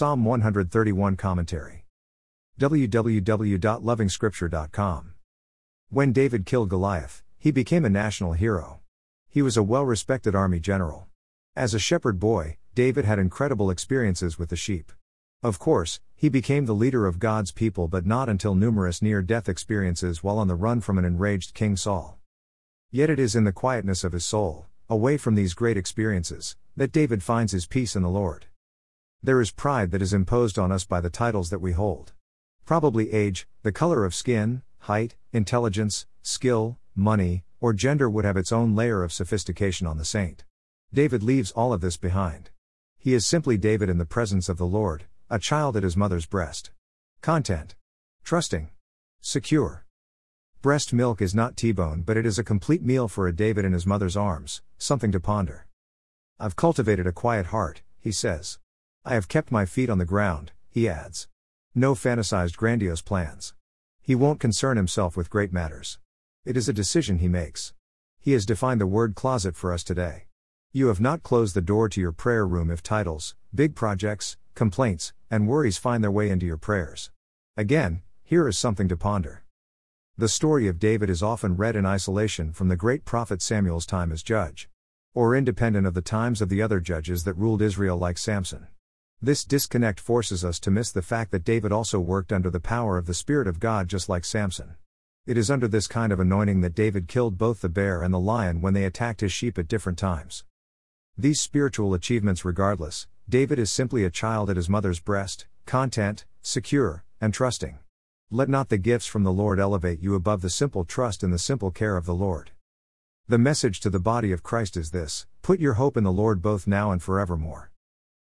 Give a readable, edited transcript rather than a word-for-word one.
Psalm 131 Commentary. www.lovingscripture.com. When David killed Goliath, he became a national hero. He was a well-respected army general. As a shepherd boy, David had incredible experiences with the sheep. Of course, he became the leader of God's people, but not until numerous near-death experiences while on the run from an enraged King Saul. Yet it is in the quietness of his soul, away from these great experiences, that David finds his peace in the Lord. There is pride that is imposed on us by the titles that we hold. Probably age, the color of skin, height, intelligence, skill, money, or gender would have its own layer of sophistication on the saint. David leaves all of this behind. He is simply David in the presence of the Lord, a child at his mother's breast. Content. Trusting. Secure. Breast milk is not T-bone, but it is a complete meal for a David in his mother's arms, something to ponder. I've cultivated a quiet heart, he says. I have kept my feet on the ground, he adds. No fantasized grandiose plans. He won't concern himself with great matters. It is a decision he makes. He has defined the word closet for us today. You have not closed the door to your prayer room if titles, big projects, complaints, and worries find their way into your prayers. Again, here is something to ponder. The story of David is often read in isolation from the great prophet Samuel's time as judge, or independent of the times of the other judges that ruled Israel like Samson. This disconnect forces us to miss the fact that David also worked under the power of the Spirit of God just like Samson. It is under this kind of anointing that David killed both the bear and the lion when they attacked his sheep at different times. These spiritual achievements regardless, David is simply a child at his mother's breast, content, secure, and trusting. Let not the gifts from the Lord elevate you above the simple trust in the simple care of the Lord. The message to the body of Christ is this: put your hope in the Lord both now and forevermore.